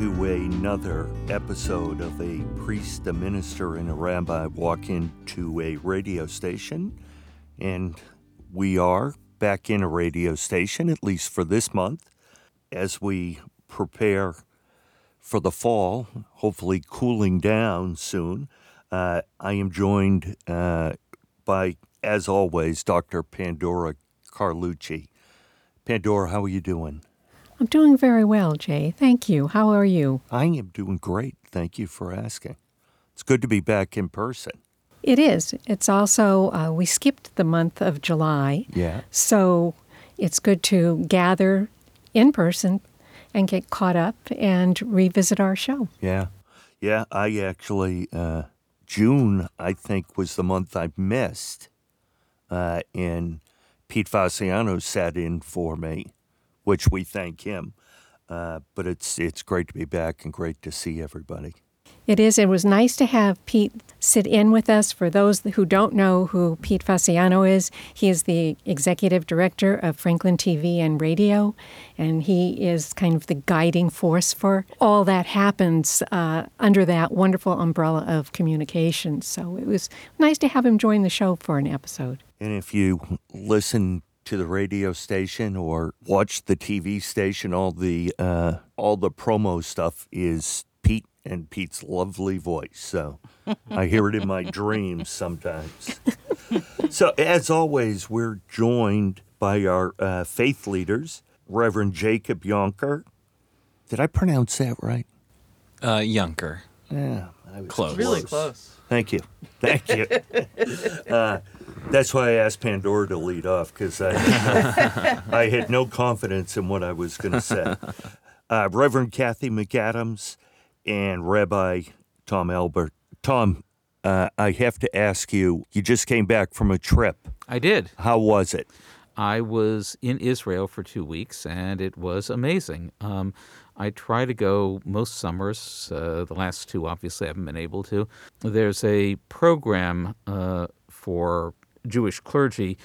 to another episode of A Priest, a Minister, and a Rabbi Walk Into a Radio Station. And we are back in a radio station, at least for this month, as we prepare for the fall, hopefully cooling down soon. I am joined by, as always, Dr. Pandora Carlucci. Pandora, how are you doing? I'm doing very well, Jay. Thank you. How are you? I am doing great. Thank you for asking. It's good to be back in person. It is. It's also, we skipped the month of July. Yeah. So it's good to gather in person and get caught up and revisit our show. Yeah. Yeah, I actually, June, I think, was the month I missed. And Pete Fasciano sat in for me, which we thank him. But it's great to be back and great to see everybody. It is. It was nice to have Pete sit in with us. For those who don't know who Pete Fasciano is, he is the executive director of Franklin TV and radio, and he is kind of the guiding force for all that happens under that wonderful umbrella of communications. So it was nice to have him join the show for an episode. And if you listen to the radio station or watch the TV station, all the promo stuff is Pete and Pete's lovely voice. So I hear it in my dreams sometimes. So as always, we're joined by our faith leaders, Reverend Jacob Yonker. Did I pronounce that right? Yonker. Yeah, I was close. Really close. Thank you. Thank you. That's why I asked Pandora to lead off, because I had no confidence in what I was going to say. Reverend Kathy McAdams and Rabbi Tom Albert. Tom, I have to ask you, you just came back from a trip. I did. How was it? I was in Israel for 2 weeks, and it was amazing. I try to go most summers. The last two, obviously, I haven't been able to. There's a program for Jewish clergy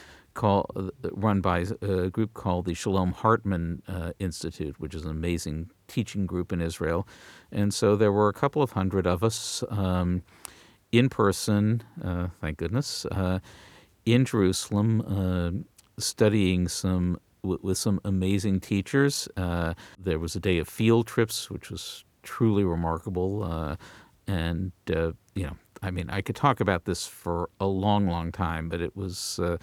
run by a group called the Shalom Hartman Institute, which is an amazing teaching group in Israel. And so there were a couple of hundred of us in person, thank goodness, in Jerusalem, studying with some amazing teachers. There was a day of field trips, which was truly remarkable. I could talk about this for a long, long time, but it was a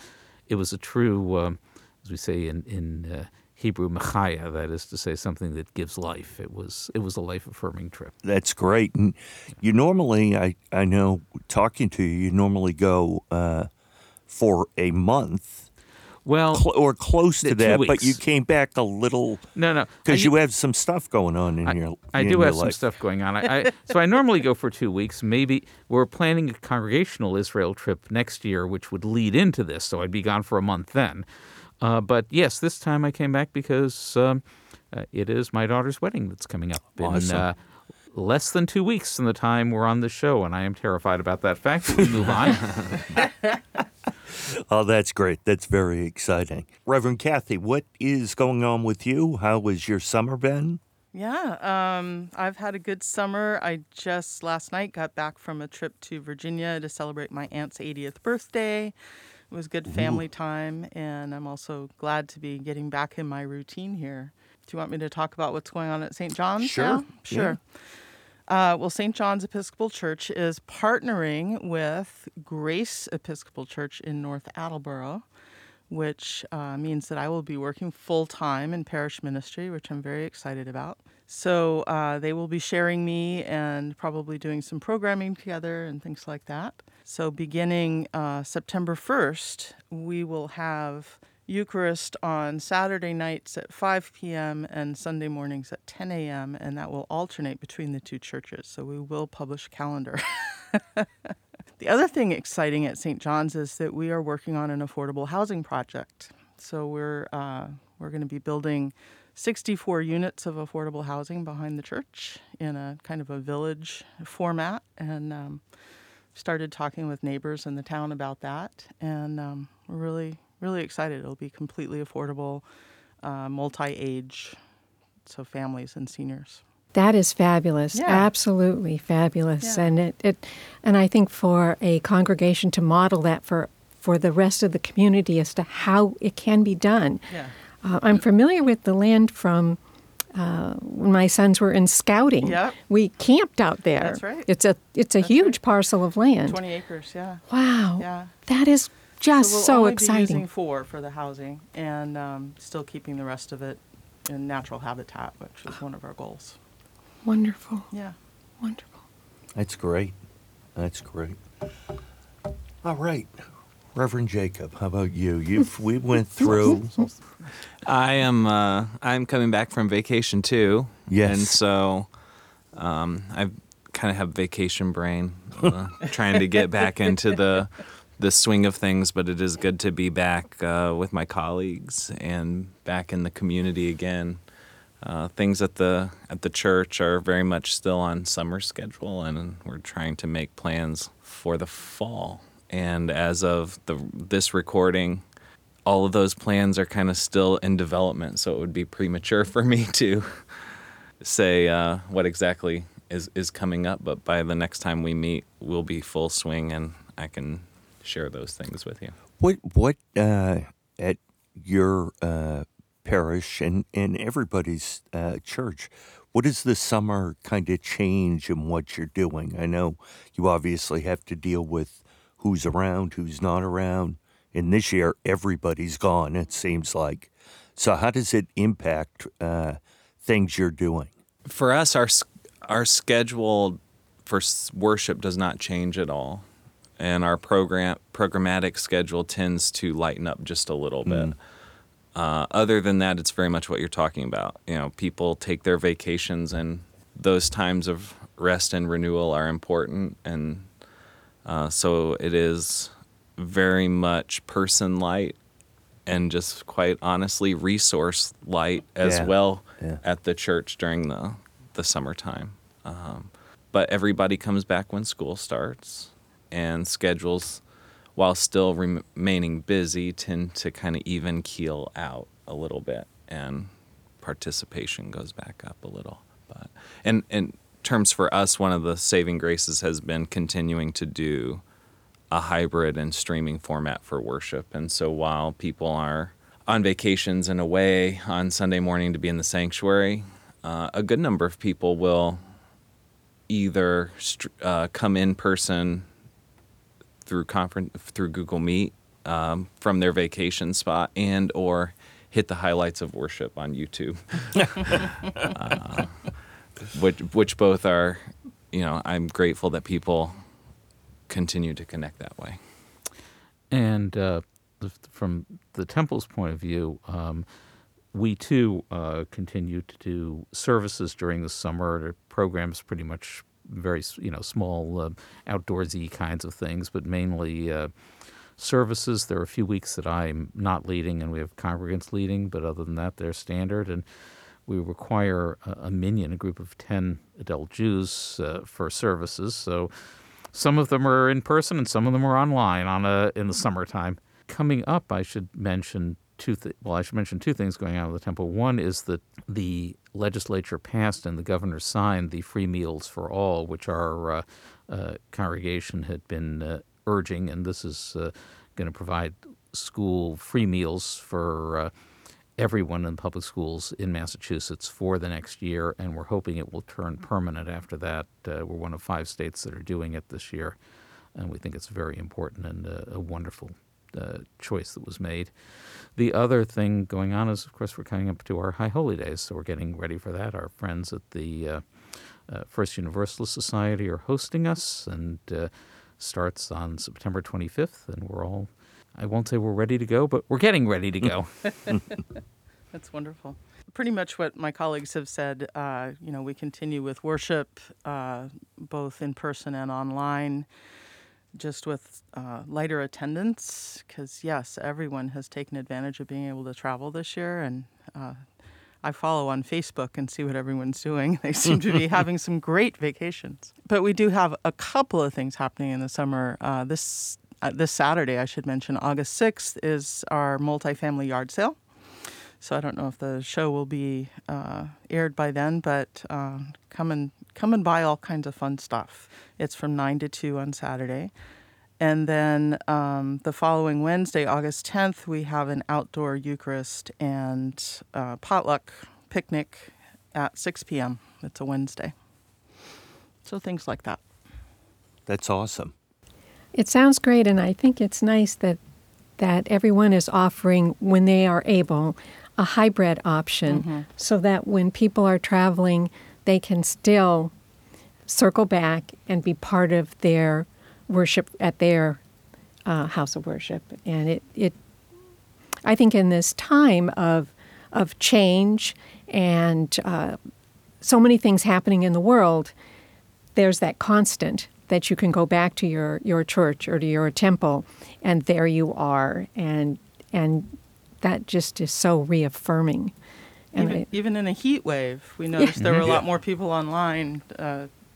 true, as we say in Hebrew, machaya, that is to say, something that gives life. It was a life-affirming trip. That's great. And you normally, I know, talking to you, you normally go for a month. Well, or close to that, but you came back a little. No, because you have some stuff going on in your life. I do have some stuff going on. So I normally go for 2 weeks. Maybe we're planning a congregational Israel trip next year, which would lead into this. So I'd be gone for a month then. But yes, this time I came back because it is my daughter's wedding that's coming up awesome. In less than 2 weeks from the time we're on the show, and I am terrified about that fact. We move on. Oh, that's great. That's very exciting. Reverend Kathy, what is going on with you? How has your summer been? Yeah, I've had a good summer. I just last night got back from a trip to Virginia to celebrate my aunt's 80th birthday. It was good family time, and I'm also glad to be getting back in my routine here. Do you want me to talk about what's going on at St. John's? Sure. Now? Sure. Yeah. Well, St. John's Episcopal Church is partnering with Grace Episcopal Church in North Attleboro, which means that I will be working full-time in parish ministry, which I'm very excited about. So they will be sharing me and probably doing some programming together and things like that. So beginning September 1st, we will have Eucharist on Saturday nights at 5 p.m. and Sunday mornings at 10 a.m., and that will alternate between the two churches, so we will publish a calendar. The other thing exciting at St. John's is that we are working on an affordable housing project. So we're going to be building 64 units of affordable housing behind the church in a kind of a village format, and started talking with neighbors in the town about that, and we're really excited. It'll be completely affordable, multi-age, so families and seniors. That is fabulous. Yeah. Absolutely fabulous. Yeah. And and I think for a congregation to model that for the rest of the community as to how it can be done. Yeah. I'm familiar with the land from when my sons were in scouting. Yep. We camped out there. That's right. It's a That's huge right. parcel of land. 20 acres, yeah. Wow. Yeah. That is just so exciting. We'll only be using 4 for the housing and still keeping the rest of it in natural habitat, which is one of our goals. Wonderful. Yeah. Wonderful. That's great. That's great. All right. Reverend Jacob, how about you? We went through. I'm coming back from vacation too. Yes. And so I kind of have vacation brain, trying to get back into the swing of things, but it is good to be back with my colleagues and back in the community again. Things at the church are very much still on summer schedule, and we're trying to make plans for the fall. And as of this recording, all of those plans are kind of still in development, so it would be premature for me to say what exactly is coming up. But by the next time we meet, we'll be full swing, and I can share those things with you. What at your parish and everybody's church, what is the summer kind of change in what you're doing? I know you obviously have to deal with who's around, who's not around. And this year, everybody's gone, it seems like. So how does it impact things you're doing? For us, our schedule for worship does not change at all. And our programmatic schedule tends to lighten up just a little bit. Other than that, it's very much what you're talking about. You know, people take their vacations, and those times of rest and renewal are important. And so it is very much person light and just quite honestly resource light as well at the church during the summertime. But everybody comes back when school starts, and schedules, while still remaining busy, tend to kind of even keel out a little bit, and participation goes back up a little. But and terms for us, one of the saving graces has been continuing to do a hybrid and streaming format for worship. And so while people are on vacations and away on Sunday morning to be in the sanctuary, a good number of people will either come in person through Google Meet from their vacation spot, and or hit the highlights of worship on YouTube. Which both are, I'm grateful that people continue to connect that way. And from the temple's point of view, we too continue to do services during the summer. Programs pretty much very small outdoorsy kinds of things, but mainly services. There are a few weeks that I'm not leading, and we have congregants leading, but other than that, they're standard. And we require a minyan, a group of 10 adult Jews for services. So some of them are in person and some of them are online in the summertime. Coming up, I should mention two things going on at the temple. One is that the legislature passed and the governor signed the free meals for all, which our congregation had been urging. And this is going to provide school free meals for everyone in public schools in Massachusetts for the next year, and we're hoping it will turn permanent after that. We're one of 5 states that are doing it this year, and we think it's very important and a wonderful choice that was made. The other thing going on is, of course, we're coming up to our High Holy Days, so we're getting ready for that. Our friends at the First Universalist Society are hosting us, and starts on September 25th, and we're all, I won't say we're ready to go, but we're getting ready to go. That's wonderful. Pretty much what my colleagues have said, we continue with worship, both in person and online, just with lighter attendance, because, yes, everyone has taken advantage of being able to travel this year. And I follow on Facebook and see what everyone's doing. They seem to be having some great vacations. But we do have a couple of things happening in the summer. This Saturday, I should mention, August 6th, is our multifamily yard sale. So I don't know if the show will be aired by then, but come and buy all kinds of fun stuff. It's from 9 to 2 on Saturday. And then the following Wednesday, August 10th, we have an outdoor Eucharist and potluck picnic at 6 p.m. It's a Wednesday. So things like that. That's awesome. It sounds great, and I think it's nice that everyone is offering, when they are able, a hybrid option, mm-hmm. so that when people are traveling, they can still circle back and be part of their worship at their house of worship. And it I think in this time of change and so many things happening in the world, there's that constant that you can go back to your church or to your temple, and there you are. And that just is so reaffirming. And even in a heat wave, we noticed there were a lot more people online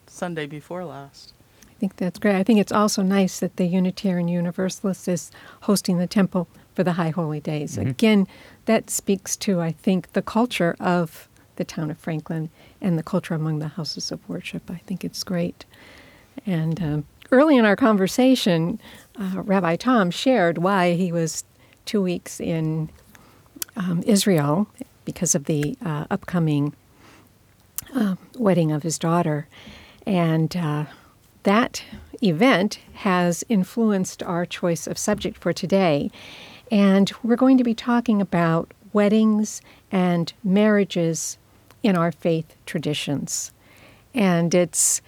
Sunday before last. I think that's great. I think it's also nice that the Unitarian Universalist is hosting the temple for the High Holy Days. Mm-hmm. Again, that speaks to, I think, the culture of the town of Franklin and the culture among the houses of worship. I think it's great. And early in our conversation, Rabbi Tom shared why he was 2 weeks in Israel because of the upcoming wedding of his daughter. And that event has influenced our choice of subject for today. And we're going to be talking about weddings and marriages in our faith traditions. And it's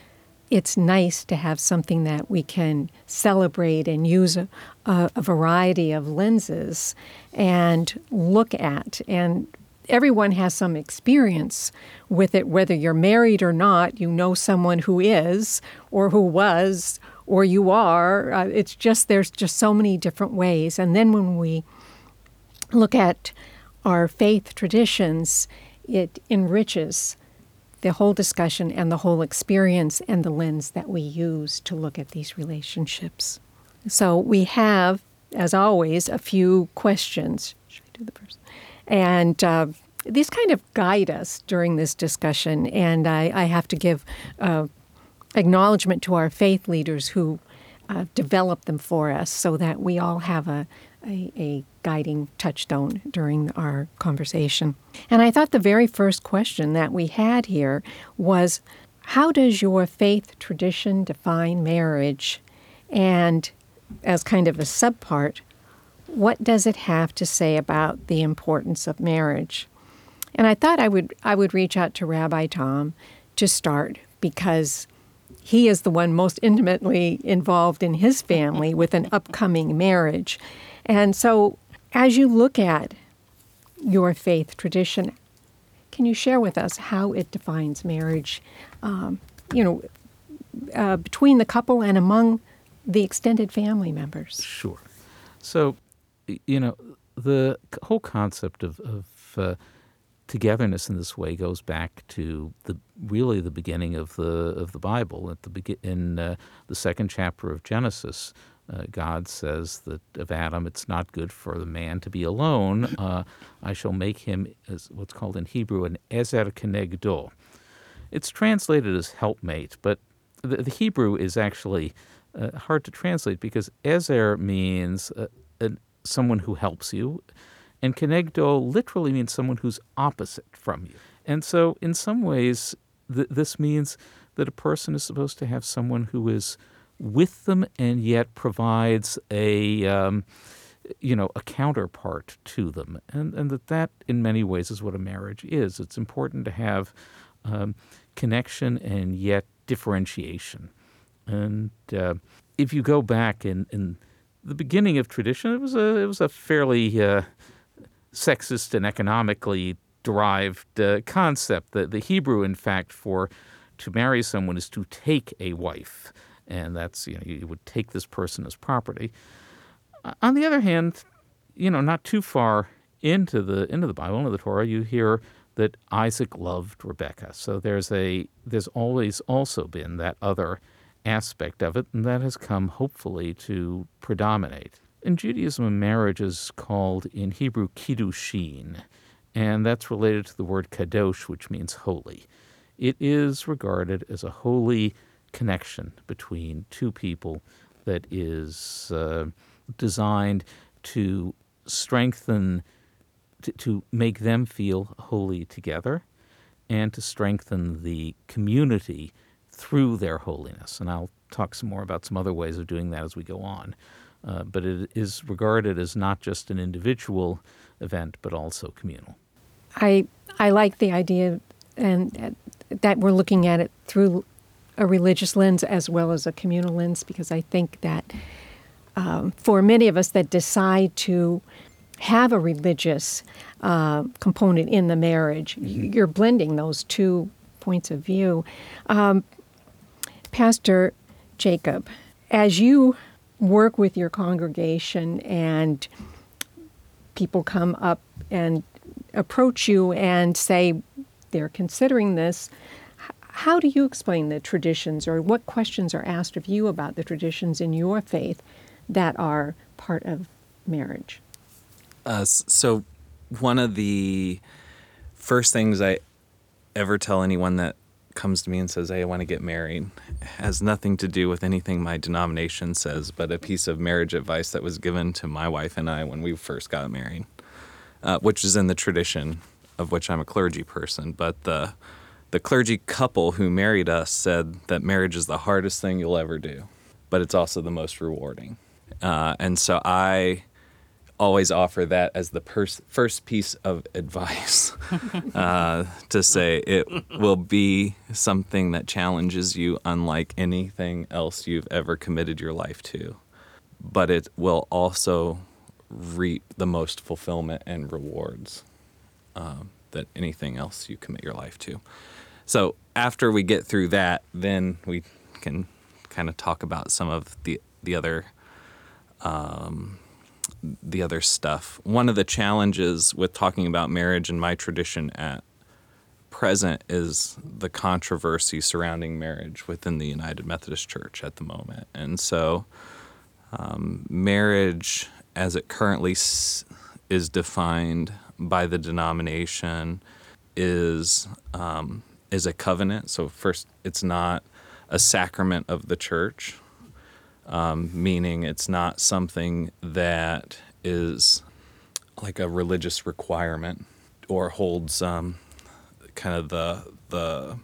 nice to have something that we can celebrate and use a variety of lenses and look at. And everyone has some experience with it, whether you're married or not. You know someone who is, or who was, or you are. It's just, there's just so many different ways. And then when we look at our faith traditions, it enriches the whole discussion and the whole experience and the lens that we use to look at these relationships. So we have, as always, a few questions. Should I do the first? And these kind of guide us during this discussion. And I have to give acknowledgement to our faith leaders who develop them for us so that we all have a guiding touchstone during our conversation. And I thought the very first question that we had here was, how does your faith tradition define marriage? And as kind of a subpart, what does it have to say about the importance of marriage? And I thought I would reach out to Rabbi Tom to start, because he is the one most intimately involved in his family with an upcoming marriage. And so as you look at your faith tradition, can you share with us how it defines marriage, between the couple and among the extended family members? Sure. So, the whole concept of togetherness in this way goes back to the beginning of the Bible. In the second chapter of Genesis, God says that of Adam, it's not good for the man to be alone. I shall make him, as what's called in Hebrew, an ezer kenegdo. It's translated as helpmate, but the Hebrew is actually hard to translate, because ezer means someone who helps you, and kenegdo literally means someone who's opposite from you. And so in some ways, this means that a person is supposed to have someone who is with them and yet provides a counterpart to them. And that in many ways is what a marriage is. It's important to have connection and yet differentiation. And if you go back in the beginning of tradition, it was a fairly sexist and economically derived concept. The Hebrew, in fact, for to marry someone is to take a wife, and that's you would take this person as property. On the other hand, not too far into the Bible, into the Torah, you hear that Isaac loved Rebekah. So there's always also been that other aspect of it, and that has come, hopefully, to predominate. In Judaism, marriage is called in Hebrew kiddushin, and that's related to the word kadosh, which means holy. It is regarded as a holy connection between two people that is designed to strengthen, to make them feel holy together and to strengthen the community through their holiness. And I'll talk some more about some other ways of doing that as we go on. But it is regarded as not just an individual event, but also communal. I like the idea and that we're looking at it through a religious lens as well as a communal lens, because I think that for many of us that decide to have a religious component in the marriage, you're blending those two points of view. Pastor Jacob, as you work with your congregation and people come up and approach you and say they're considering this, how do you explain the traditions, or what questions are asked of you about the traditions in your faith that are part of marriage? So one of the first things I ever tell anyone that comes to me and says, hey, I want to get married, has nothing to do with anything my denomination says, but a piece of marriage advice that was given to my wife and I when we first got married, which is in the tradition of which I'm a clergy person. But the clergy couple who married us said that marriage is the hardest thing you'll ever do, but it's also the most rewarding. And so I always offer that as the first piece of advice, to say it will be something that challenges you unlike anything else you've ever committed your life to, but it will also reap the most fulfillment and rewards than anything else you commit your life to. So after we get through that, then we can kind of talk about some of the other stuff. One of the challenges with talking about marriage in my tradition at present is the controversy surrounding marriage within the United Methodist Church at the moment. And so marriage as it currently is defined by the denomination is a covenant. So first, it's not a sacrament of the church. Meaning it's not something that is like a religious requirement or holds kind of the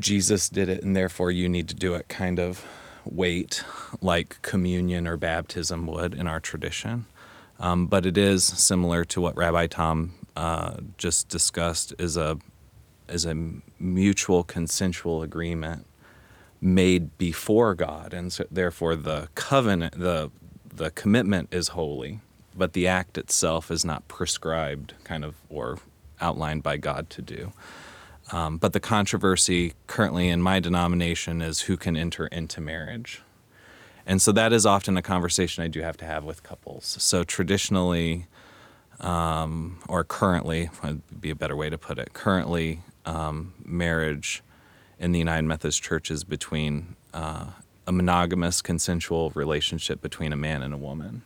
Jesus did it and therefore you need to do it kind of weight like communion or baptism would in our tradition. But it is similar to what Rabbi Tom just discussed, is a mutual consensual agreement made before God, and so therefore the covenant, the commitment is holy, but the act itself is not prescribed kind of or outlined by God to do. But the controversy currently in my denomination is who can enter into marriage. And so that is often a conversation I do have to have with couples. So traditionally, or currently, would be a better way to put it, currently marriage in the United Methodist Church is between a monogamous consensual relationship between a man and a woman.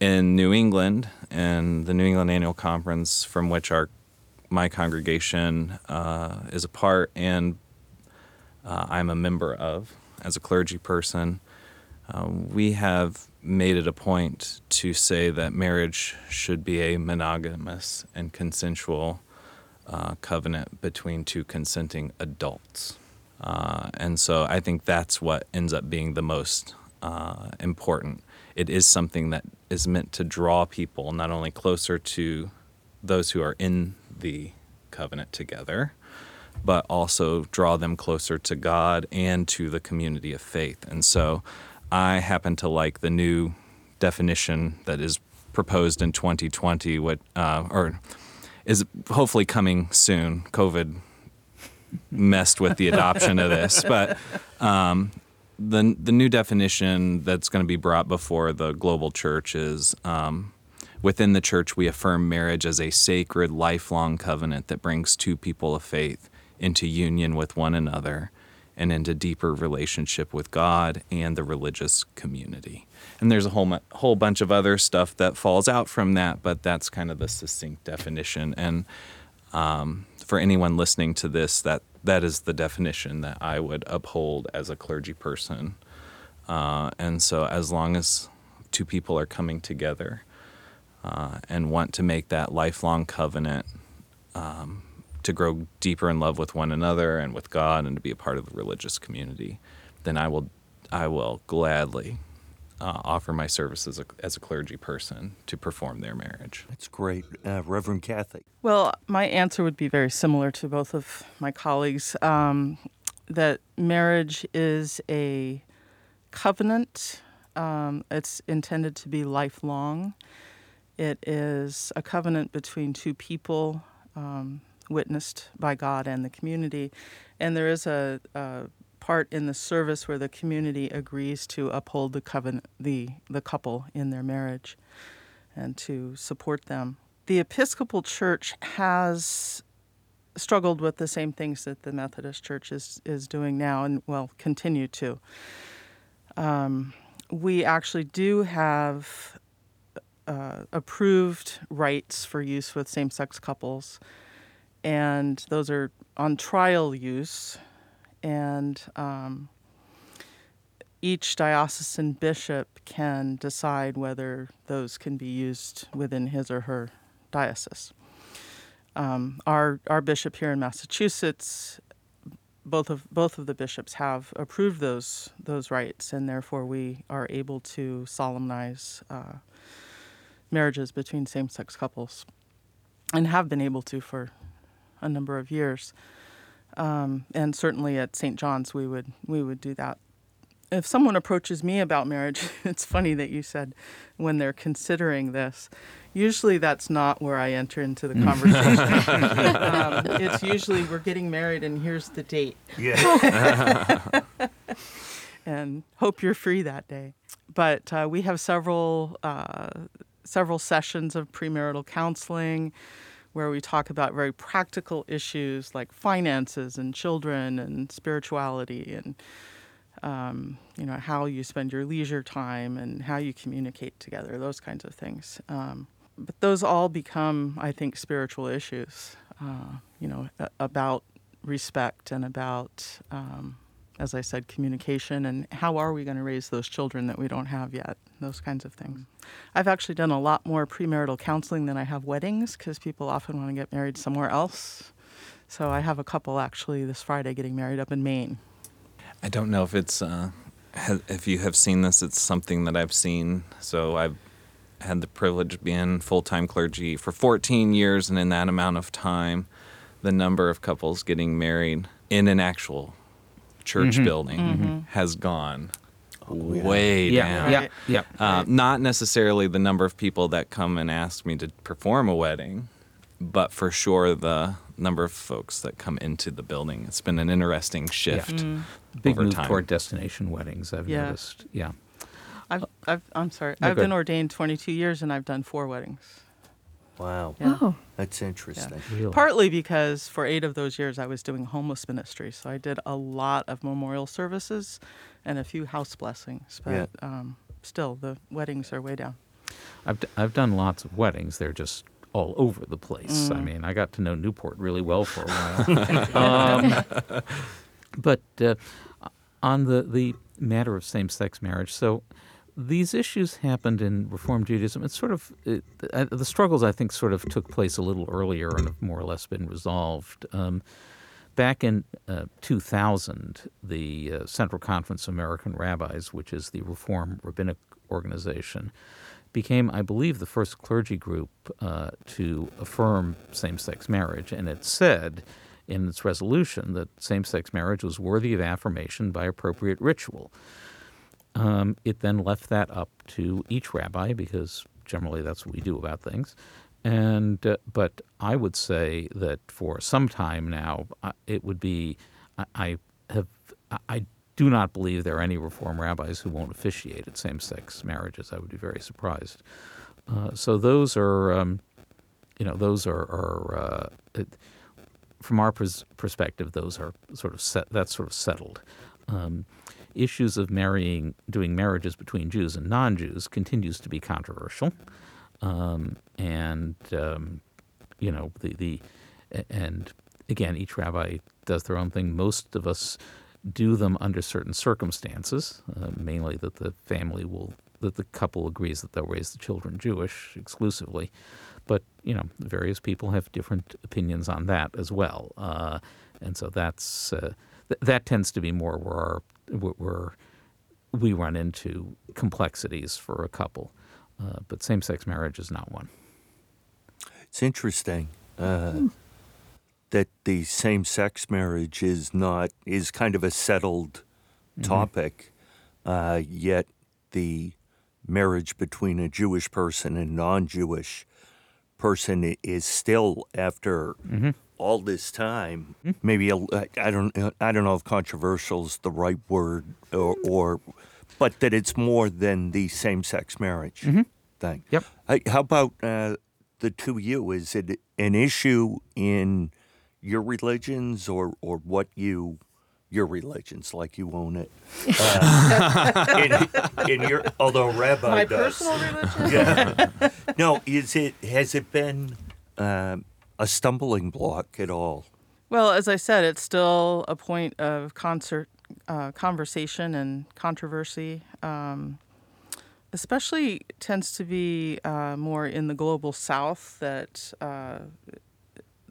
In New England, and the New England Annual Conference, from which my congregation is a part and I'm a member of as a clergy person, we have made it a point to say that marriage should be a monogamous and consensual covenant between two consenting adults. And so I think that's what ends up being the most important. It is something that is meant to draw people not only closer to those who are in the covenant together, but also draw them closer to God and to the community of faith. And so I happen to like the new definition that is proposed in 2020, or is hopefully coming soon. COVID messed with the adoption of this, but the new definition that's going to be brought before the global church is, within the church we affirm marriage as a sacred lifelong covenant that brings two people of faith into union with one another and into deeper relationship with God and the religious community. And there's a whole bunch of other stuff that falls out from that, but that's kind of the succinct definition. And for anyone listening to this, that is the definition that I would uphold as a clergy person. And so as long as two people are coming together and want to make that lifelong covenant to grow deeper in love with one another and with God and to be a part of the religious community, then I will gladly offer my services as a clergy person to perform their marriage. That's great. Reverend Kathy. Well, my answer would be very similar to both of my colleagues, that marriage is a covenant. It's intended to be lifelong. It is a covenant between two people, witnessed by God and the community. And there is a part in the service where the community agrees to uphold the covenant, the couple in their marriage, and to support them. The Episcopal Church has struggled with the same things that the Methodist Church is doing now and will continue to. We actually do have approved rights for use with same-sex couples, and those are on trial use. And each diocesan bishop can decide whether those can be used within his or her diocese. Our bishop here in Massachusetts, both of the bishops have approved those rights, and therefore we are able to solemnize marriages between same-sex couples, and have been able to for a number of years. And certainly at St. John's, we would do that. If someone approaches me about marriage, it's funny that you said when they're considering this, usually that's not where I enter into the conversation. It's usually we're getting married and here's the date. Yeah. And hope you're free that day. But we have several sessions of premarital counseling, where we talk about very practical issues like finances and children and spirituality and how you spend your leisure time and how you communicate together, those kinds of things. But those all become, I think, spiritual issues, about respect and about, as I said, communication and how are we going to raise those children that we don't have yet, those kinds of things. I've actually done a lot more premarital counseling than I have weddings because people often want to get married somewhere else. So I have a couple actually this Friday getting married up in Maine. I don't know if it's, if you have seen this, it's something that I've seen. So I've had the privilege of being full-time clergy for 14 years, and in that amount of time, the number of couples getting married in an actual church mm-hmm. building mm-hmm. has gone way down. Yeah. Yeah. Not necessarily the number of people that come and ask me to perform a wedding, but for sure the number of folks that come into the building. It's been an interesting shift yeah. mm-hmm. Big over move time. Toward destination weddings, I've yeah. noticed. Yeah. I'm sorry. I've been ordained 22 years and I've done 4 weddings. Wow. Yeah. Oh. That's interesting. Yeah. Really? Partly because for 8 of those years I was doing homeless ministry, so I did a lot of memorial services and a few house blessings, but yeah. Still the weddings are way down. I've done lots of weddings. They're just all over the place. Mm. I mean, I got to know Newport really well for a while. But on the matter of same-sex marriage, so these issues happened in Reform Judaism. It's sort of the struggles, I think, sort of took place a little earlier and have more or less been resolved. Back in 2000, the Central Conference of American Rabbis, which is the Reform Rabbinic Organization, became, I believe, the first clergy group to affirm same-sex marriage. And it said in its resolution that same-sex marriage was worthy of affirmation by appropriate ritual. It then left that up to each rabbi, because generally that's what we do about things. And but I would say that for some time now, it would be I do not believe there are any Reform rabbis who won't officiate at same-sex marriages. I would be very surprised. So those are from our perspective, those are sort of settled. Issues of doing marriages between Jews and non-Jews continues to be controversial, and again, each rabbi does their own thing. Most of us do them under certain circumstances, mainly that that the couple agrees that they'll raise the children Jewish exclusively. But, various people have different opinions on that as well. And so that's that tends to be more where we run into complexities for a couple. But same-sex marriage is not one. It's interesting that the same-sex marriage is kind of a settled topic, yet the marriage between a Jewish person and non-Jewish person is still, after all this time, maybe I don't know if controversial is the right word, but that it's more than the same-sex marriage thing. Yep. How about the two you? Is it an issue in your religions or what you? Your religion's like you own it. In your, although Rabbi my does. My personal religion? Yeah. No, has it been a stumbling block at all? Well, as I said, it's still a point of conversation and controversy, especially tends to be more in the global South that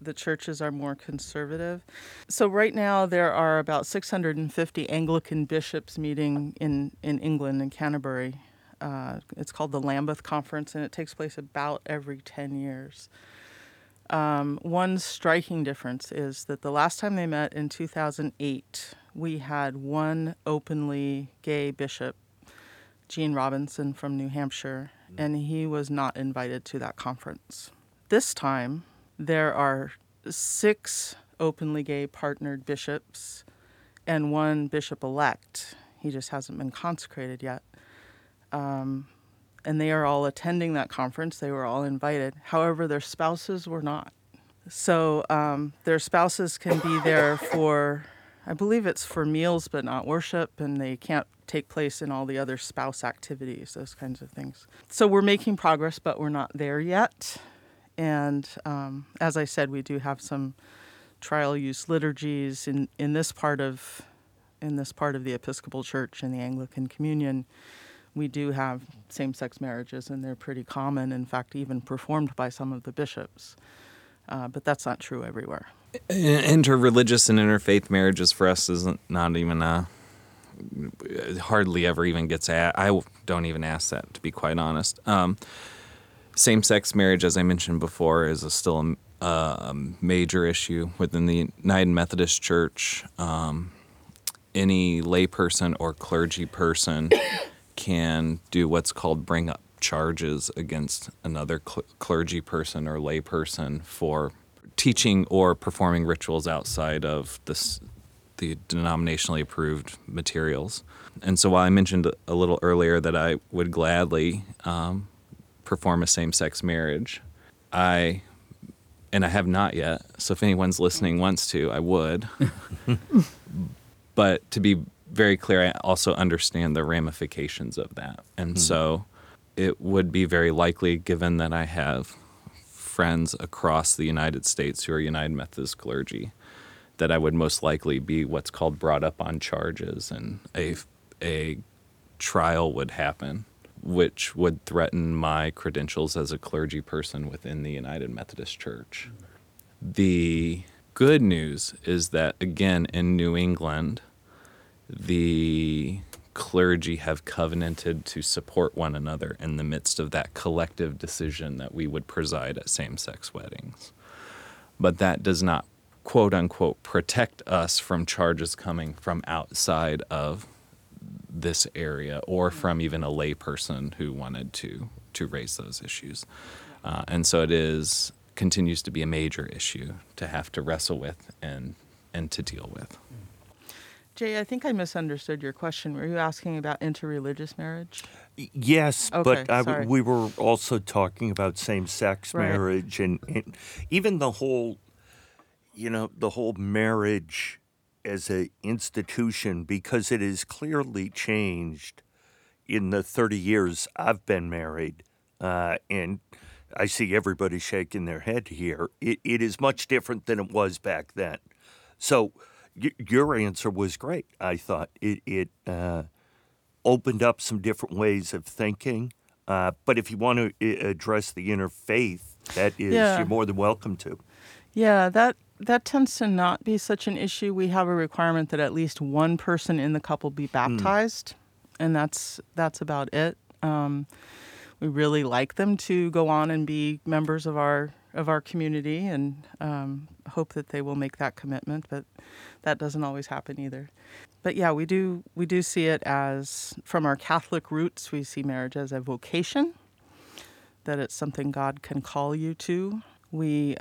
the churches are more conservative. So right now there are about 650 Anglican bishops meeting in England, in Canterbury. It's called the Lambeth Conference, and it takes place about every 10 years. One striking difference is that the last time they met in 2008, we had one openly gay bishop, Gene Robinson from New Hampshire, and he was not invited to that conference. This time, there are 6 openly gay partnered bishops and one bishop-elect. He just hasn't been consecrated yet. And they are all attending that conference. They were all invited. However, their spouses were not. So their spouses can be there for, I believe it's for meals but not worship, and they can't take place in all the other spouse activities, those kinds of things. So we're making progress, but we're not there yet. And as I said, we do have some trial use liturgies in this part of the Episcopal Church and the Anglican Communion. We do have same-sex marriages, and they're pretty common. In fact, even performed by some of the bishops. But that's not true everywhere. Interreligious and interfaith marriages for us isn't not even a. Hardly ever even gets asked. I don't even ask that, to be quite honest. Same-sex marriage, as I mentioned before, is still a major issue within the United Methodist Church. Any layperson or clergy person can do what's called bring up charges against another clergy person or layperson for teaching or performing rituals outside of the denominationally approved materials. And so while I mentioned a little earlier that I would gladly perform a same-sex marriage, I have not yet, so if anyone's listening wants to, I would. But to be very clear, I also understand the ramifications of that. And so it would be very likely, given that I have friends across the United States who are United Methodist clergy, that I would most likely be what's called brought up on charges, and a trial would happen, which would threaten my credentials as a clergy person within the United Methodist Church. The good news is that, again, in New England, the clergy have covenanted to support one another in the midst of that collective decision that we would preside at same-sex weddings. But that does not, quote-unquote, protect us from charges coming from outside of this area, or from even a layperson who wanted to raise those issues, and so continues to be a major issue to have to wrestle with and to deal with. Jay, I think I misunderstood your question. Were you asking about interreligious marriage? Yes, okay, but we were also talking about same-sex marriage, and even the whole you know, the whole marriage as an institution, because it has clearly changed in the 30 years I've been married, and I see everybody shaking their head here. It is much different than it was back then. So your answer was great, I thought. It opened up some different ways of thinking. But if you want to address the interfaith, that is, you're more than welcome to. Yeah, that tends to not be such an issue. We have a requirement that at least one person in the couple be baptized, and that's about it. We really like them to go on and be members of our community, and hope that they will make that commitment. But that doesn't always happen either. But yeah, we do see it as, from our Catholic roots, we see marriage as a vocation, that it's something God can call you to. We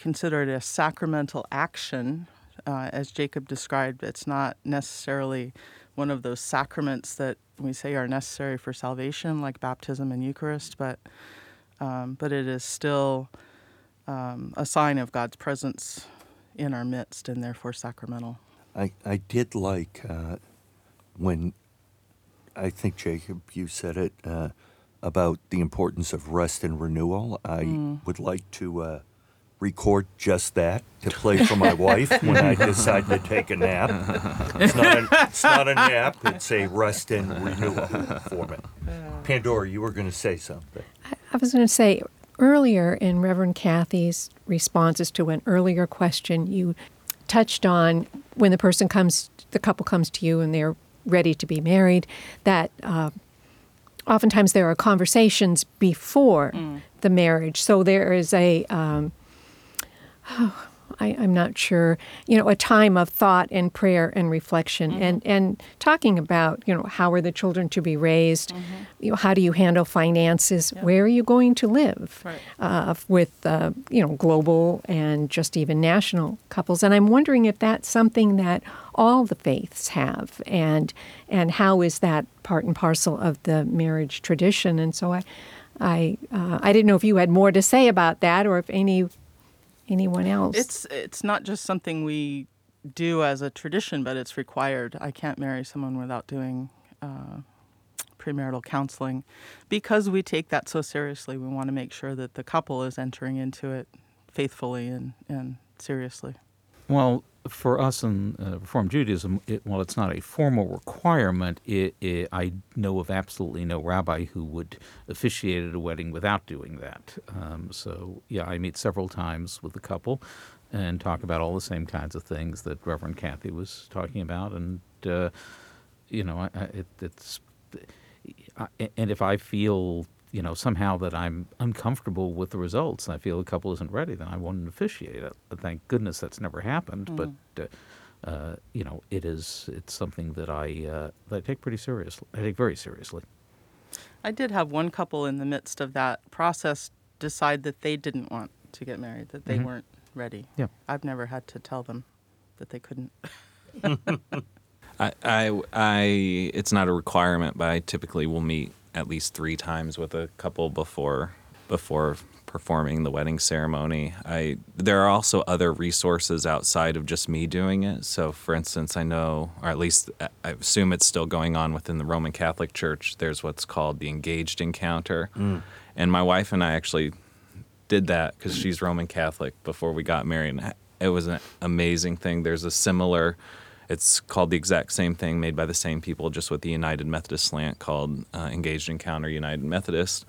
consider it a sacramental action, as Jacob described. It's not necessarily one of those sacraments that we say are necessary for salvation, like baptism and Eucharist, but it is still a sign of God's presence in our midst, and therefore sacramental. I did like when, I think, Jacob, you said it, about the importance of rest and renewal. I would like to record just that to play for my wife when I decide to take a nap. It's not a nap, it's a rest and renewal for me. Pandora, you were going to say something. I was going to say, earlier in Reverend Kathy's responses to an earlier question, you touched on when the couple comes to you and they're ready to be married, that oftentimes there are conversations before the marriage. So there is a time of thought and prayer and reflection, and talking about, how are the children to be raised? How do you handle finances? Yep. Where are you going to live? Right. With global and just even national couples. And I'm wondering if that's something that all the faiths have, and how is that part and parcel of the marriage tradition? And so I didn't know if you had more to say about that, or if anyone else. It's not just something we do as a tradition, but it's required. I can't marry someone without doing premarital counseling, because we take that so seriously. We want to make sure that the couple is entering into it faithfully and seriously. Well, for us in Reform Judaism, while it's not a formal requirement, I know of absolutely no rabbi who would officiate at a wedding without doing that. I meet several times with the couple and talk about all the same kinds of things that Reverend Kathy was talking about. And, and if I feel, somehow that I'm uncomfortable with the results, and I feel the couple isn't ready, then I won't officiate it. But thank goodness that's never happened. Mm-hmm. But it's something that I take pretty seriously. I take very seriously. I did have one couple in the midst of that process decide that they didn't want to get married, that they weren't ready. Yeah. I've never had to tell them that they couldn't. It's not a requirement, but I typically will meet at least 3 times with a couple before performing the wedding ceremony. There are also other resources outside of just me doing it. So, for instance, I know, or at least I assume it's still going on within the Roman Catholic Church, there's what's called the Engaged Encounter. And my wife and I actually did that because she's Roman Catholic before we got married. And it was an amazing thing. There's a similar... It's called the exact same thing, made by the same people, just with the United Methodist slant, called Engaged Encounter United Methodist.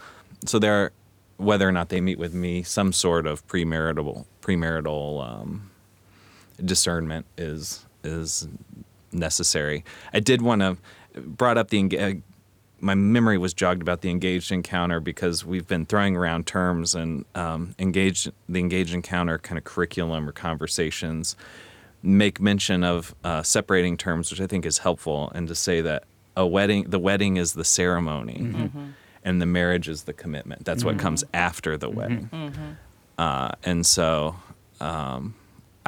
So there, whether or not they meet with me, some sort of premarital discernment is necessary. I did want to brought up my memory was jogged about the Engaged Encounter because we've been throwing around terms, and the Engaged Encounter kind of curriculum or conversations make mention of separating terms, which I think is helpful, and to say that the wedding is the ceremony, and the marriage is the commitment. That's what comes after the wedding. And so I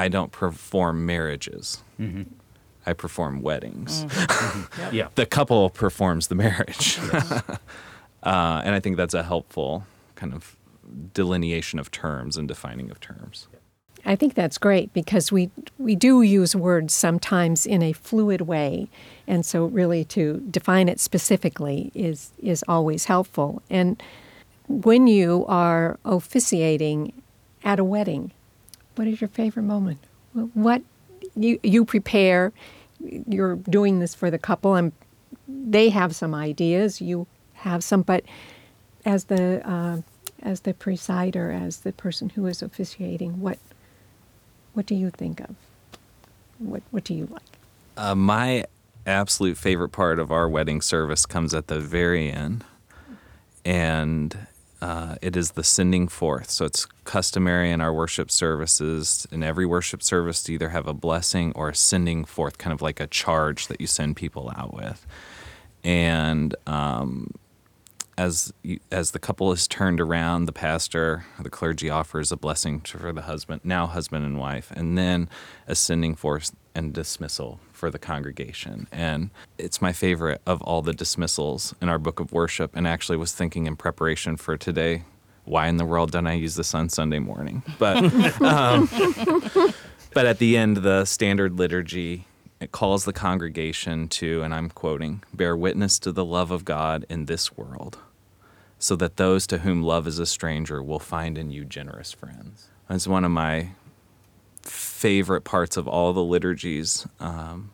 don't perform marriages. I perform weddings. Yep. Yeah. The couple performs the marriage. Yes. And I think that's a helpful kind of delineation of terms and defining of terms. I think that's great because we do use words sometimes in a fluid way, and so really to define it specifically is always helpful. And when you are officiating at a wedding, what is your favorite moment? What you prepare, you're doing this for the couple, and they have some ideas, you have some, but as the presider, as the person who is officiating, what do you think of? What do you like? My absolute favorite part of our wedding service comes at the very end, and it is the sending forth. So it's customary in our worship services, in every worship service, to either have a blessing or a sending forth, kind of like a charge that you send people out with. And as the couple is turned around, the pastor, the clergy, offers a blessing for the husband, now husband and wife, and then a sending forth and dismissal for the congregation. And it's my favorite of all the dismissals in our book of worship, and actually was thinking in preparation for today, why in the world don't I use this on Sunday morning? But but at the end, the standard liturgy, it calls the congregation to, and I'm quoting, "bear witness to the love of God in this world, so that those to whom love is a stranger will find in you generous friends." That's one of my favorite parts of all the liturgies in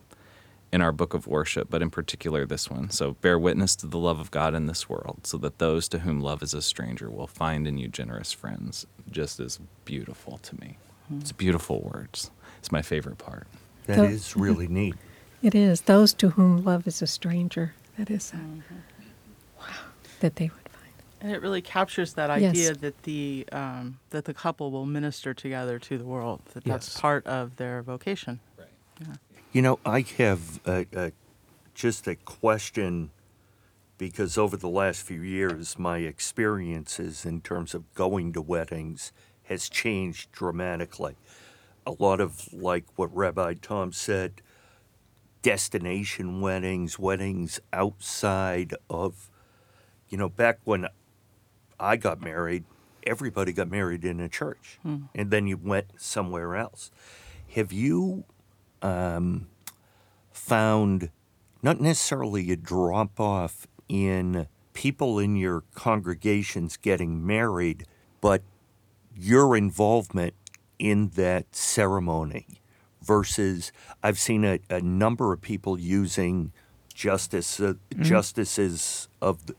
our book of worship, but in particular this one. So, bear witness to the love of God in this world, so that those to whom love is a stranger will find in you generous friends. Just as beautiful to me. Mm-hmm. It's beautiful words. It's my favorite part. That is really neat. It is. Those to whom love is a stranger. That is a, wow, that they would find. And it really captures that idea that the couple will minister together to the world, that that's part of their vocation. Right. Yeah. You know, I have just a question, because over the last few years, my experiences in terms of going to weddings has changed dramatically. A lot of, like what Rabbi Tom said, destination weddings, weddings outside of, you know, back when I got married, everybody got married in a church, and then you went somewhere else. Have you found not necessarily a drop-off in people in your congregations getting married, but your involvement in that ceremony versus, I've seen a number of people using justices of the,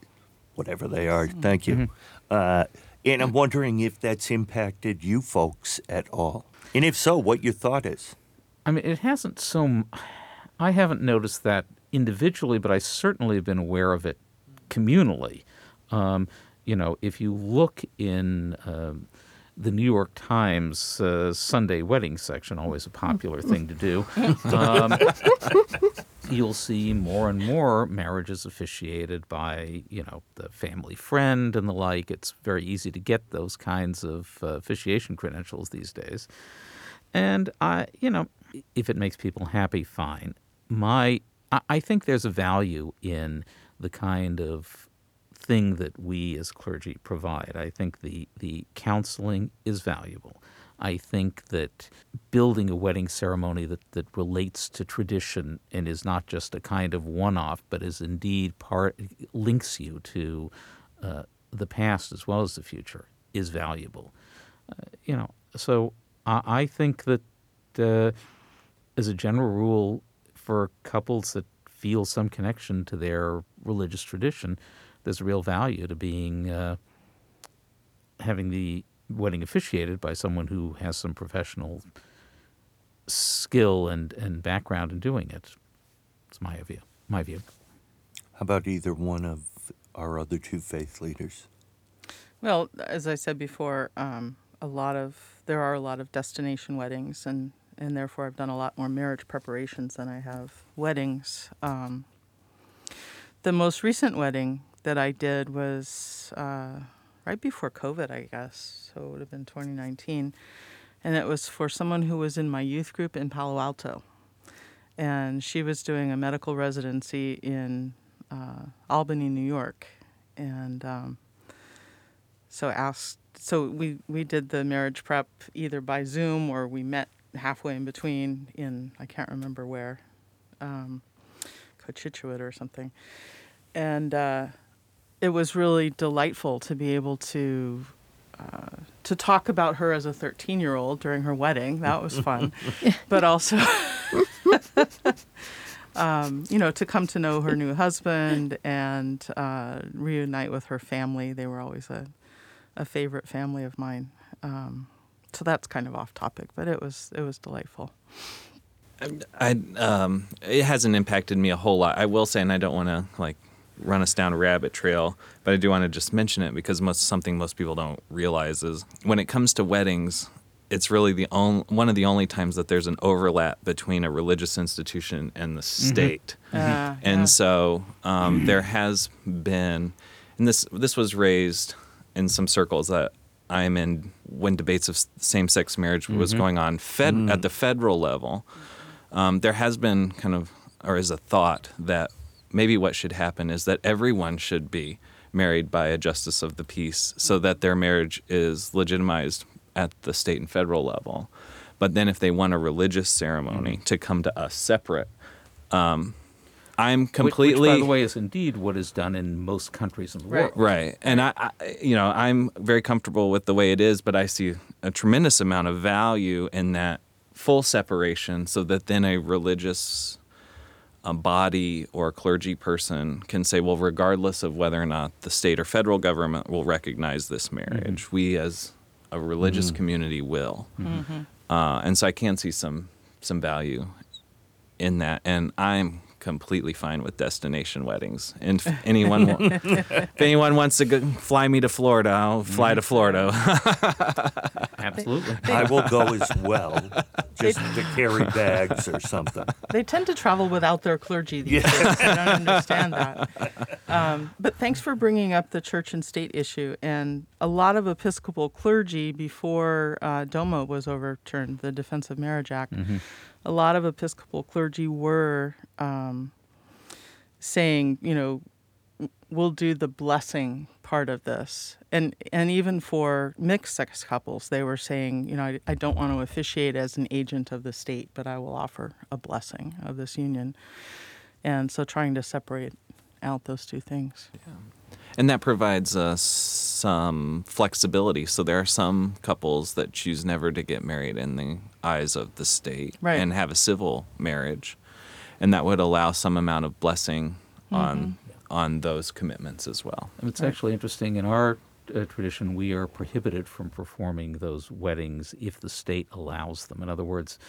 whatever they are, thank you. And I'm wondering if that's impacted you folks at all. And if so, what your thought is. I mean, it hasn't I haven't noticed that individually, but I certainly have been aware of it communally. You know, if you look in the New York Times Sunday wedding section, always a popular thing to do, you'll see more and more marriages officiated by, you know, the family friend and the like. It's very easy to get those kinds of officiation credentials these days. And, you know, if it makes people happy, fine. I think there's a value in the kind of thing that we as clergy provide. I think the counseling is valuable. I think that building a wedding ceremony that relates to tradition and is not just a kind of one-off, but is indeed links you to the past as well as the future, is valuable. You know, so I think that as a general rule, for couples that feel some connection to their religious tradition, there's real value to being having the wedding officiated by someone who has some professional skill and background in doing it. It's my view. How about either one of our other two faith leaders? Well, as I said before, there are a lot of destination weddings, and therefore I've done a lot more marriage preparations than I have weddings. The most recent wedding that I did was right before COVID, I guess, so it would have been 2019, and it was for someone who was in my youth group in Palo Alto, and she was doing a medical residency in Albany, New York, and so asked so we did the marriage prep either by Zoom or we met halfway in between in, I can't remember where, Cochituate or something. And it was really delightful to be able to talk about her as a 13-year-old during her wedding. That was fun. But also, to come to know her new husband and reunite with her family. They were always a favorite family of mine. So that's kind of off topic, but it was delightful. I it hasn't impacted me a whole lot, I will say, and I don't want to run us down a rabbit trail, but I do want to just mention it because something most people don't realize is when it comes to weddings, it's really one of the only times that there's an overlap between a religious institution and the state. Mm-hmm. So there has been, and this was raised in some circles that I'm in when debates of same-sex marriage was going on at the federal level. There has been is a thought that maybe what should happen is that everyone should be married by a justice of the peace so that their marriage is legitimized at the state and federal level. But then if they want a religious ceremony to come to us separate, I'm completely... Which, by the way, is indeed what is done in most countries in the world. Right. And, I'm very comfortable with the way it is, but I see a tremendous amount of value in that full separation so that then a religious body or clergy person can say, well, regardless of whether or not the state or federal government will recognize this marriage, we as a religious community will. Mm-hmm. And so I can see some value in that. And I'm completely fine with destination weddings. And if anyone wants to fly me to Florida, I'll fly to Florida. Absolutely. I will go as well, just to carry bags or something. They tend to travel without their clergy these days. I don't understand that. But thanks for bringing up the church and state issue. And a lot of Episcopal clergy before DOMA was overturned, the Defense of Marriage Act, a lot of Episcopal clergy were saying, we'll do the blessing part of this. And even for mixed-sex couples, they were saying, I don't want to officiate as an agent of the state, but I will offer a blessing of this union. And so trying to separate out those two things. Yeah. And that provides us some flexibility. So there are some couples that choose never to get married in the eyes of the state and have a civil marriage. And that would allow some amount of blessing on those commitments as well. And it's actually interesting. In our tradition, we are prohibited from performing those weddings if the state allows them. In other words,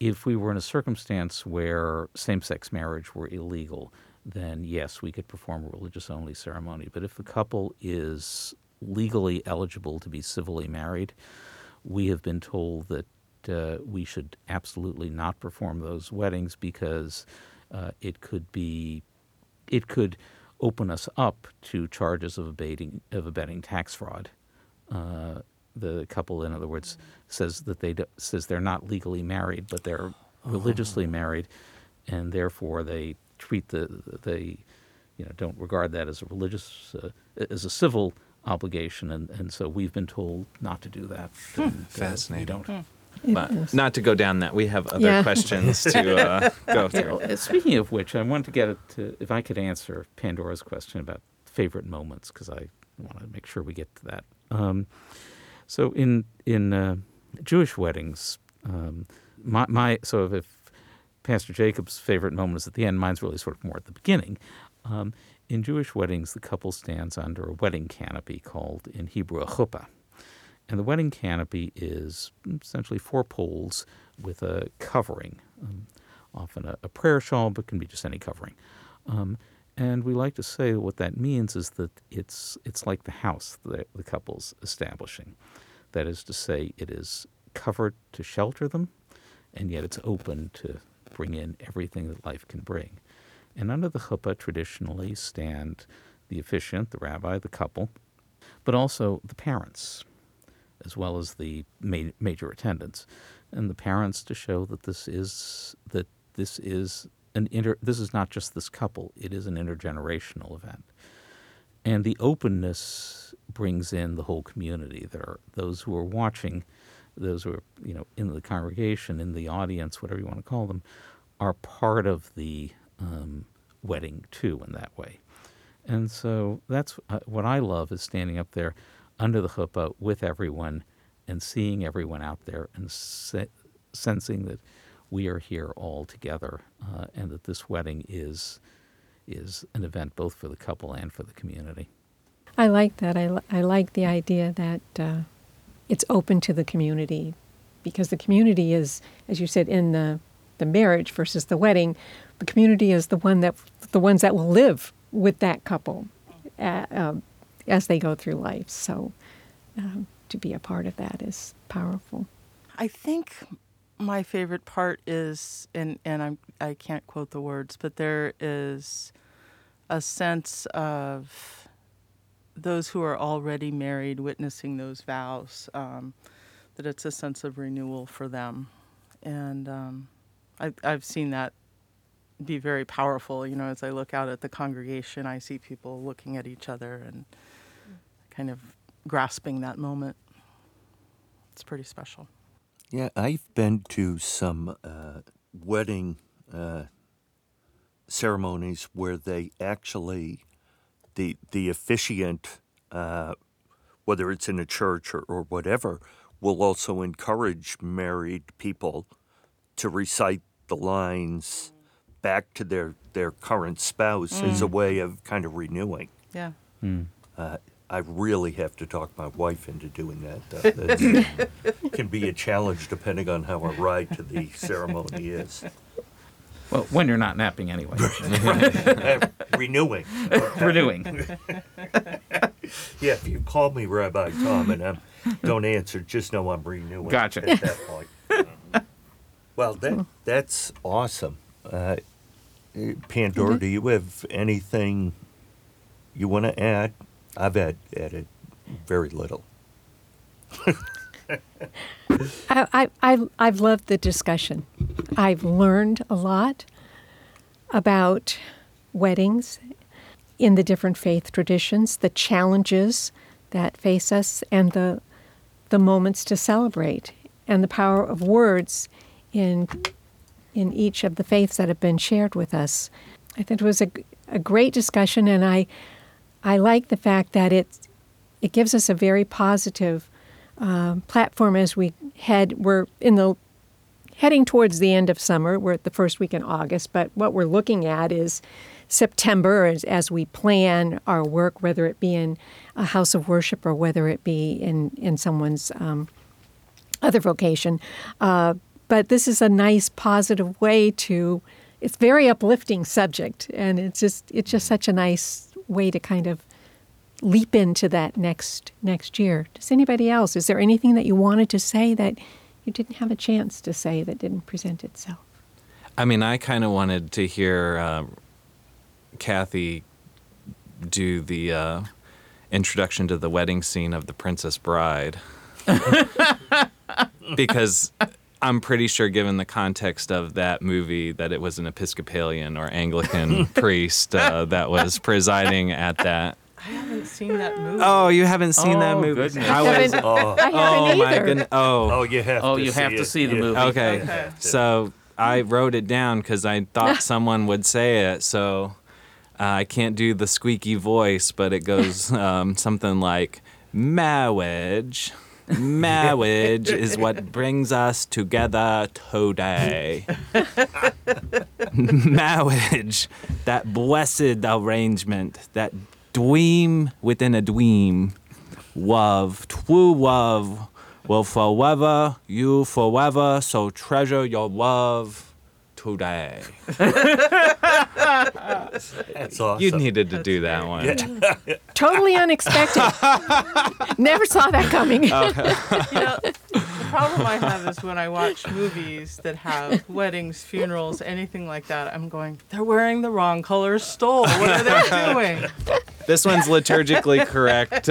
if we were in a circumstance where same-sex marriage were illegal, then yes, we could perform a religious-only ceremony. But if the couple is legally eligible to be civilly married, we have been told that we should absolutely not perform those weddings because it could open us up to charges of abetting tax fraud. The couple, in other words, says they're not legally married, but they're religiously married, and therefore they treat don't regard that as a religious, as a civil obligation, and so we've been told not to do that. Fascinating. We don't. But not to go down that. We have other questions to go through. Speaking of which, I wanted to if I could answer Pandora's question about favorite moments, because I want to make sure we get to that. So in Jewish weddings, if Pastor Jacob's favorite moment is at the end, mine's really sort of more at the beginning. In Jewish weddings, the couple stands under a wedding canopy called in Hebrew a chuppah. And the wedding canopy is essentially four poles with a covering, often a prayer shawl, but can be just any covering. And we like to say what that means is that it's like the house that the couple's establishing. That is to say, it is covered to shelter them, and yet it's open to bring in everything that life can bring. And under the chuppah traditionally stand the officiant, the rabbi, the couple, but also the parents, as well as the major attendants, and the parents to show that this is not just this couple; it is an intergenerational event. And the openness brings in the whole community. There are those who are watching, those who are, you know, in the congregation, in the audience, whatever you want to call them, are part of the wedding too in that way. And so that's what I love, is standing up there under the chuppah with everyone and seeing everyone out there and sensing that we are here all together, and that this wedding is an event both for the couple and for the community. I like that. I like the idea that it's open to the community, because the community is, as you said, in the marriage versus the wedding, the community is the ones that will live with that couple as they go through life. So to be a part of that is powerful. I think my favorite part is, and I can't quote the words, but there is a sense of those who are already married witnessing those vows, that it's a sense of renewal for them. And I've seen that be very powerful. You know, as I look out at the congregation, I see people looking at each other and kind of grasping that moment. It's pretty special. Yeah, I've been to some wedding ceremonies where they actually, the officiant, whether it's in a church or whatever, will also encourage married people to recite the lines back to their current spouse as a way of kind of renewing. Yeah. Mm. I really have to talk my wife into doing that. That can be a challenge depending on how a ride to the ceremony is. Well, when you're not napping anyway. Renewing. Renewing. Yeah, if you call me Rabbi Tom and I don't answer, just know I'm renewing. Gotcha. At that point. Well, that's awesome. Pandora, do you have anything you want to add? I've added very little. I've loved the discussion. I've learned a lot about weddings in the different faith traditions, the challenges that face us, and the moments to celebrate, and the power of words in each of the faiths that have been shared with us. I think it was a great discussion, and I like the fact that it gives us a very positive platform as we heading towards the end of summer. We're at the first week in August, but what we're looking at is September as we plan our work, whether it be in a house of worship or whether it be in someone's other vocation. But this is a nice, positive way to. It's very uplifting subject, and it's just such a nice way to kind of leap into that next year. Does anybody else? Is there anything that you wanted to say that you didn't have a chance to say that didn't present itself? I mean, I kind of wanted to hear Kathy do the introduction to the wedding scene of The Princess Bride, because I'm pretty sure, given the context of that movie, that it was an Episcopalian or Anglican priest that was presiding at that. I haven't seen that movie. Oh, you haven't seen that movie? Goodness. I haven't either. My goodness. Oh, you have to see it. The movie. Okay. So I wrote it down because I thought someone would say it. So I can't do the squeaky voice, but it goes something like, marriage. Marriage is what brings us together today. Marriage, that blessed arrangement, that dream within a dream. Love, true love, will forever you forever, so treasure your love today. That's awesome. You needed to do that one. Yeah. Totally unexpected. Never saw that coming. You know, the problem I have is when I watch movies that have weddings, funerals, anything like that, I'm going, they're wearing the wrong color stole. What are they doing? This one's liturgically correct.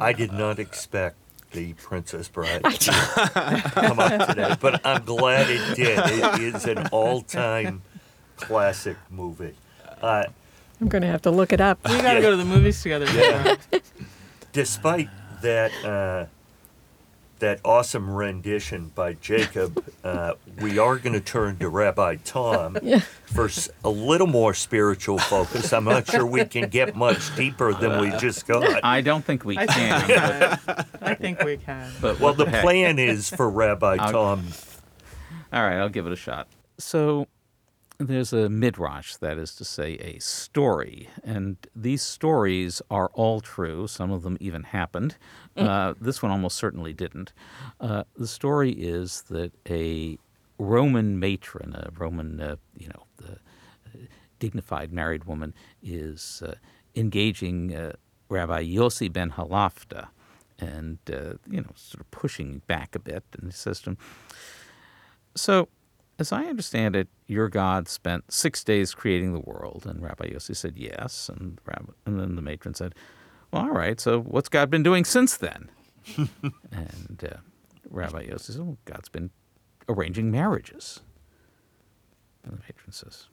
I did not expect The Princess Bride come up today, but I'm glad it did. It is an all-time classic movie. I'm going to have to look it up. We got to go to the movies together. Yeah. Despite that that awesome rendition by Jacob, we are going to turn to Rabbi Tom for a little more spiritual focus. I'm not sure we can get much deeper than we just got. I don't think we can. I think we can. But well, the plan is for Rabbi Tom. All right, I'll give it a shot. So there's a midrash, that is to say, a story. And these stories are all true. Some of them even happened. This one almost certainly didn't. The story is that a Roman matron, a Roman, dignified married woman, is engaging Rabbi Yossi ben Halafta and, sort of pushing back a bit. And he says to him, "So, as I understand it, your God spent 6 days creating the world." And Rabbi Yossi said, "Yes." And then the matron said, "Well, all right, so what's God been doing since then?" And Rabbi Yossi said, "Well, God's been arranging marriages." And the matron says,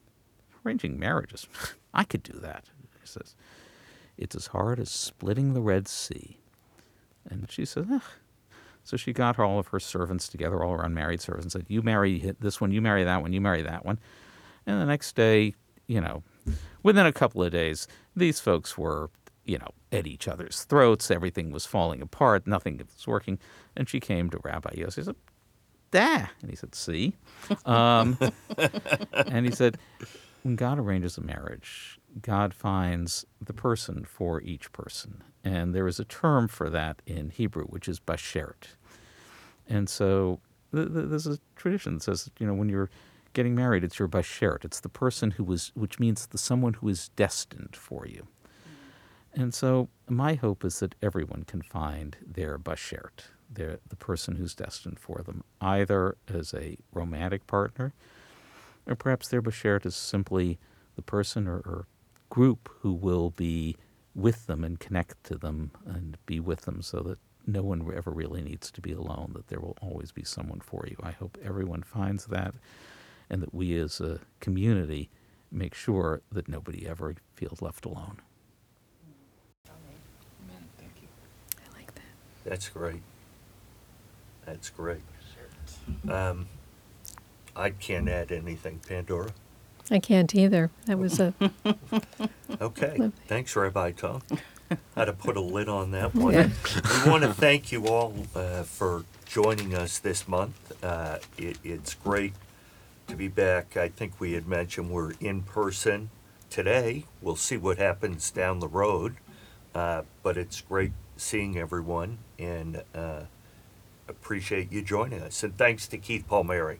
"Arranging marriages? I could do that." He says, "It's as hard as splitting the Red Sea." And she says, "Ugh." So she got all of her servants together, all her unmarried servants, and said, "You marry this one, you marry that one, you marry that one." And the next day, within a couple of days, these folks were, at each other's throats. Everything was falling apart. Nothing was working. And she came to Rabbi Yossi. He said, "Dah." And he said, "See?" And he said, when God arranges a marriage, God finds the person for each person. And there is a term for that in Hebrew, which is bashert. And so there's a tradition that says, when you're getting married, it's your bashert. It's the person which means the someone who is destined for you. And so my hope is that everyone can find their bashert, the person who's destined for them, either as a romantic partner, or perhaps their bashert is simply the person or group who will be with them and connect to them and be with them, so that no one ever really needs to be alone, that there will always be someone for you. I hope everyone finds that, and that we as a community make sure that nobody ever feels left alone. Amen. Thank you. I like that. That's great. That's great. I can't add anything, Pandora. I can't either. That was a... Okay. Thanks, Rabbi Tom. How to put a lid on that one. Yeah. We want to thank you all for joining us this month. It's great to be back. I think we had mentioned we're in person today. We'll see what happens down the road. But it's great seeing everyone, and appreciate you joining us. And thanks to Keith Palmieri,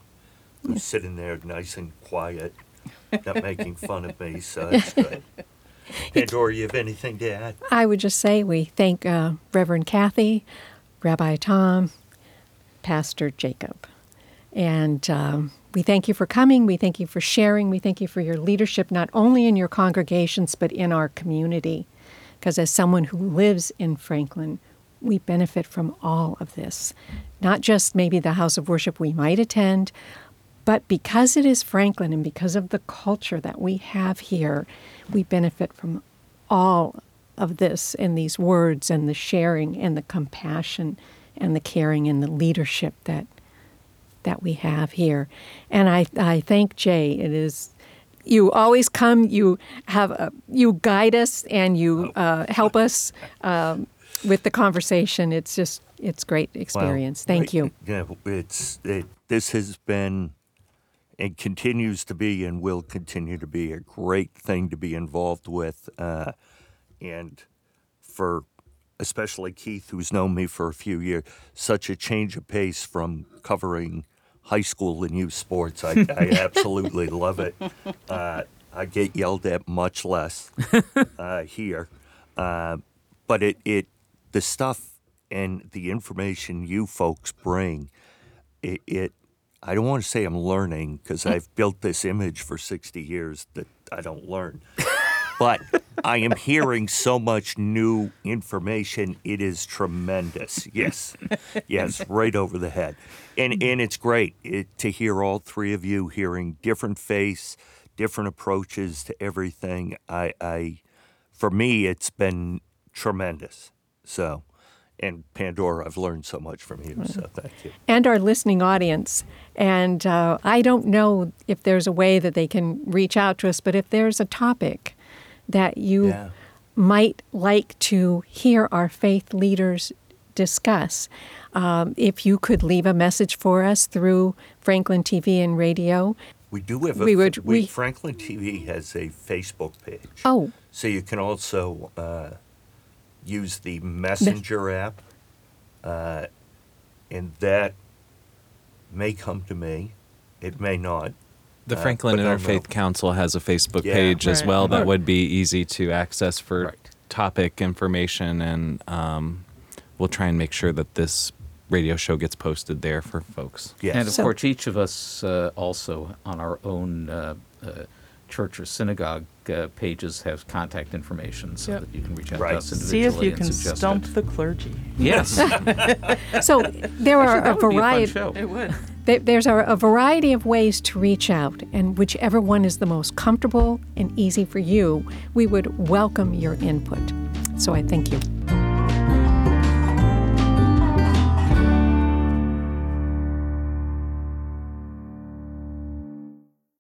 who's sitting there nice and quiet, not making fun of me, so that's good. Pandora, you have anything to add? I would just say we thank Reverend Kathy, Rabbi Tom, Pastor Jacob. And we thank you for coming. We thank you for sharing. We thank you for your leadership, not only in your congregations, but in our community. Because as someone who lives in Franklin, we benefit from all of this. Not just maybe the house of worship we might attend, but because it is Franklin and because of the culture that we have here, we benefit from all of this and these words and the sharing and the compassion and the caring and the leadership that we have here. And I thank Jay. It is, you always come, you guide us, and you help us with the conversation. It's just, it's great experience. Well, thank you. Yeah, this has been... and continues to be, and will continue to be, a great thing to be involved with. And for especially Keith, who's known me for a few years, such a change of pace from covering high school and youth sports. I absolutely love it. I get yelled at much less here. But the stuff and the information you folks bring, I don't want to say I'm learning, because I've built this image for 60 years that I don't learn. But I am hearing so much new information. It is tremendous. Yes. Yes, right over the head. And it's great to hear all three of you hearing different faiths, different approaches to everything. I for me, it's been tremendous. So, and Pandora, I've learned so much from you, so thank you. And our listening audience. And I don't know if there's a way that they can reach out to us, but if there's a topic that you might like to hear our faith leaders discuss, if you could leave a message for us through Franklin TV and radio. We do have a... Franklin TV has a Facebook page. Oh. So you can also... use the Messenger app, and that may come to me. It may not. The Franklin Interfaith Council has a Facebook page as well that would be easy to access for topic information, and we'll try and make sure that this radio show gets posted there for folks. Yes. And, of course, each of us also on our own church or synagogue pages have contact information so that you can reach out to us individually. See if you can stump the clergy. Yes. So there are a variety of ways to reach out, and whichever one is the most comfortable and easy for you, we would welcome your input. So I thank you.